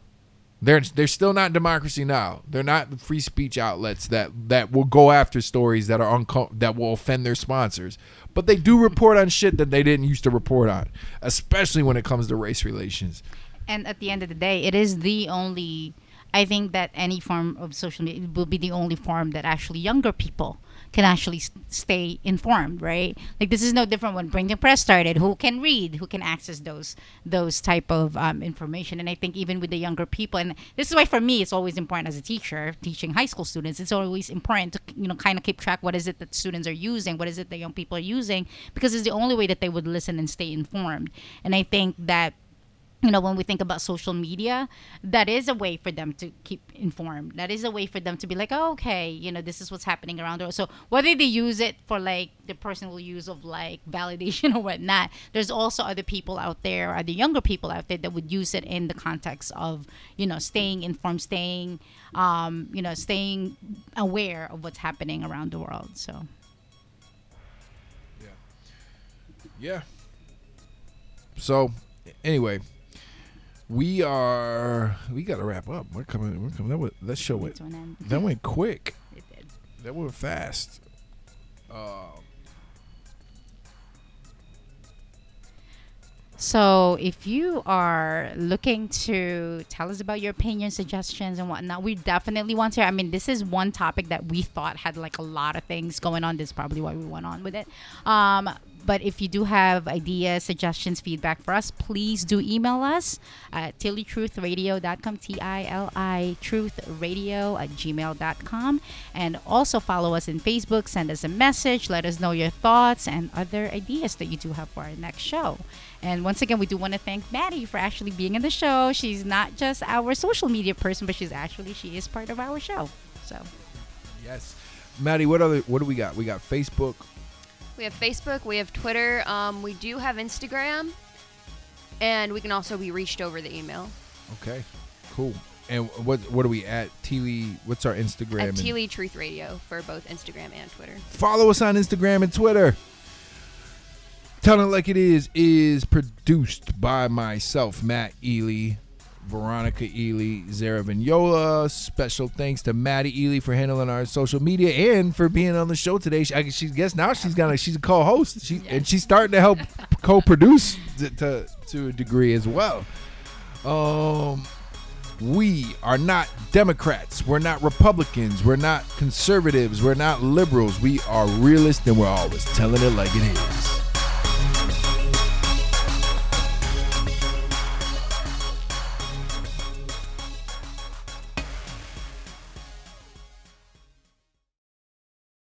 they're still not democracy now. They're not the free speech outlets that will go after stories that are that will offend their sponsors. But they do report on shit that they didn't used to report on, especially when it comes to race relations. And at the end of the day, it is the only, I think that any form of social media will be the only form that actually younger people can actually stay informed, right? Like, this is no different when Bring the Press started. Who can read? Who can access those type of information? And I think even with the younger people, and this is why for me it's always important as a teacher teaching high school students, it's always important to, you know, kind of keep track what is it that students are using, what is it that young people are using, because it's the only way that they would listen and stay informed. And I think that, you know, when we think about social media, that is a way for them to keep informed. That is a way for them to be like, oh, okay, you know, this is what's happening around us. So whether they use it for like the personal use of like validation or whatnot, there's also other people out there, other younger people out there that would use it in the context of, you know, staying informed, staying aware of what's happening around the world. So. Yeah. So anyway, we got to wrap up. We're coming. That went quick. It did. That went fast. So if you are looking to tell us about your opinions, suggestions, and whatnot, we definitely want to. I mean, this is one topic that we thought had like a lot of things going on. This is probably why we went on with it. But if you do have ideas, suggestions, feedback for us, please do email us at tillitruthradio.com, tillitruthradio@gmail.com. And also follow us in Facebook. Send us a message. Let us know your thoughts and other ideas that you do have for our next show. And once again, we do want to thank Maddie for actually being in the show. She's not just our social media person, but she is part of our show. So, yes, Maddie, what do we got? We got Facebook. We have Facebook. We have Twitter. We do have Instagram, and we can also be reached over the email. Okay, cool. And what are we at? Teely, what's our Instagram? At Teely Truth Radio for both Instagram and Twitter. Follow us on Instagram and Twitter. Telling It Like It is produced by myself, Matt Ely, Veronica Ely, Zara Vignola. Special thanks to Maddie Ely for handling our social media and for being on the show today. She's a co-host. And she's starting to help co-produce to a degree as well. We are not Democrats. We're not Republicans. We're not conservatives. We're not liberals. We are realists, and we're always telling it like it is.